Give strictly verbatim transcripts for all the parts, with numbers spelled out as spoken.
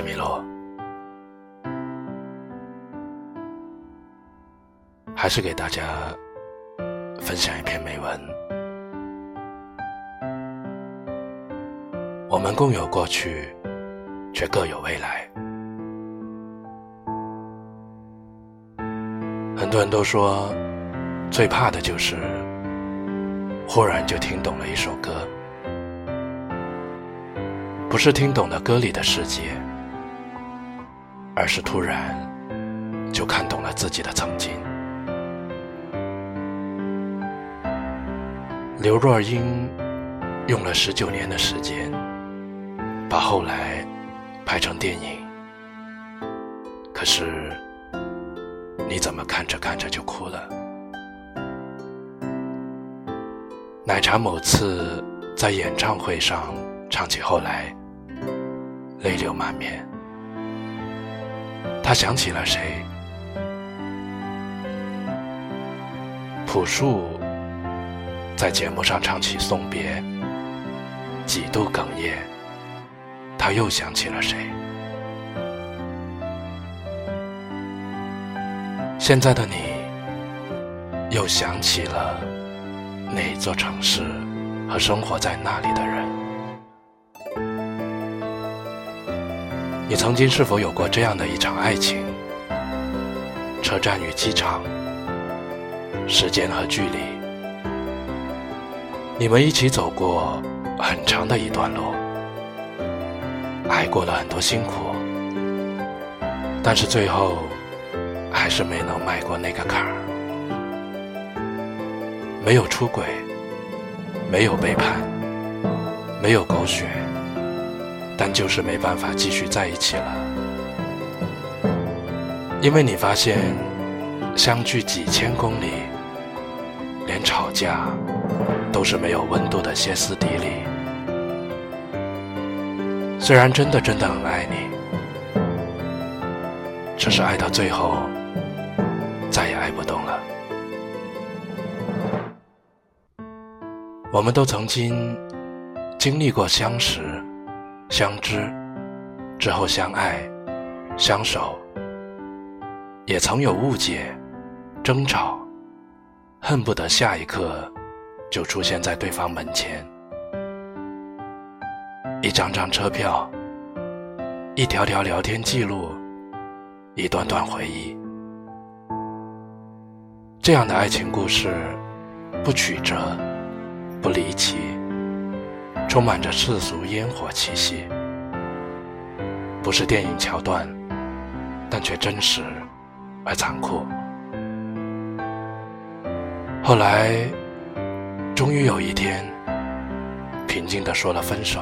十米路，还是给大家分享一篇美文。我们共有过去，却各有未来。很多人都说，最怕的就是忽然就听懂了一首歌，不是听懂了歌里的世界，而是突然就看懂了自己的曾经。刘若英用了十九年的时间，把后来拍成电影，可是你怎么看着看着就哭了？奶茶某次在演唱会上唱起后来，泪流满面。他想起了谁？朴树在节目上唱起送别，几度哽咽。他又想起了谁？现在的你又想起了哪座城市和生活在那里的人？你曾经是否有过这样的一场爱情？车站与机场，时间和距离，你们一起走过很长的一段路，挨过了很多辛苦，但是最后还是没能迈过那个坎儿。没有出轨，没有背叛，没有狗血，但就是没办法继续在一起了。因为你发现，相距几千公里，连吵架都是没有温度的歇斯底里。虽然真的真的很爱你，只是爱到最后，再也爱不动了。我们都曾经经历过相识、相知，之后相爱、相守，也曾有误解、争吵，恨不得下一刻就出现在对方门前。一张张车票，一条条聊天记录，一段段回忆，这样的爱情故事不曲折，不离奇，充满着世俗烟火气息，不是电影桥段，但却真实而残酷。后来终于有一天，平静地说了分手，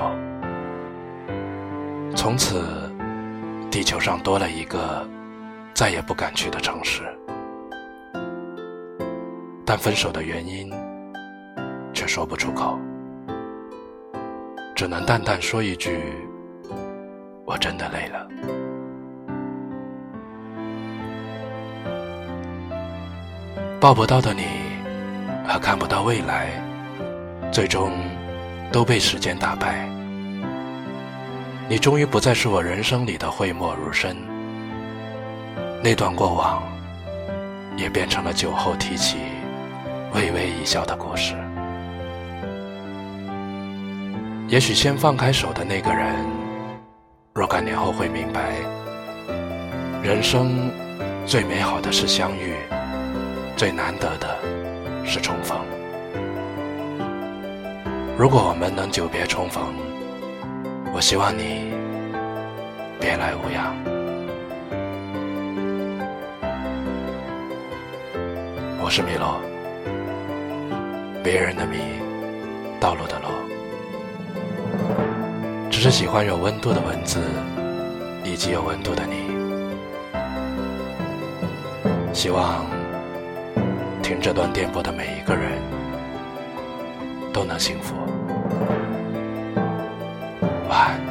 从此地球上多了一个再也不敢去的城市，但分手的原因却说不出口，只能淡淡说一句，我真的累了。抱不到的你和看不到未来，最终都被时间打败。你终于不再是我人生里的讳莫如深，那段过往也变成了酒后提起微微一笑的故事。也许先放开手的那个人，若干年后会明白，人生最美好的是相遇，最难得的是重逢。如果我们能久别重逢，我希望你别来无恙。我是米洛，别人的迷，道路的路。只是喜欢有温度的文字，以及有温度的你。希望听这段电波的每一个人都能幸福。晚安。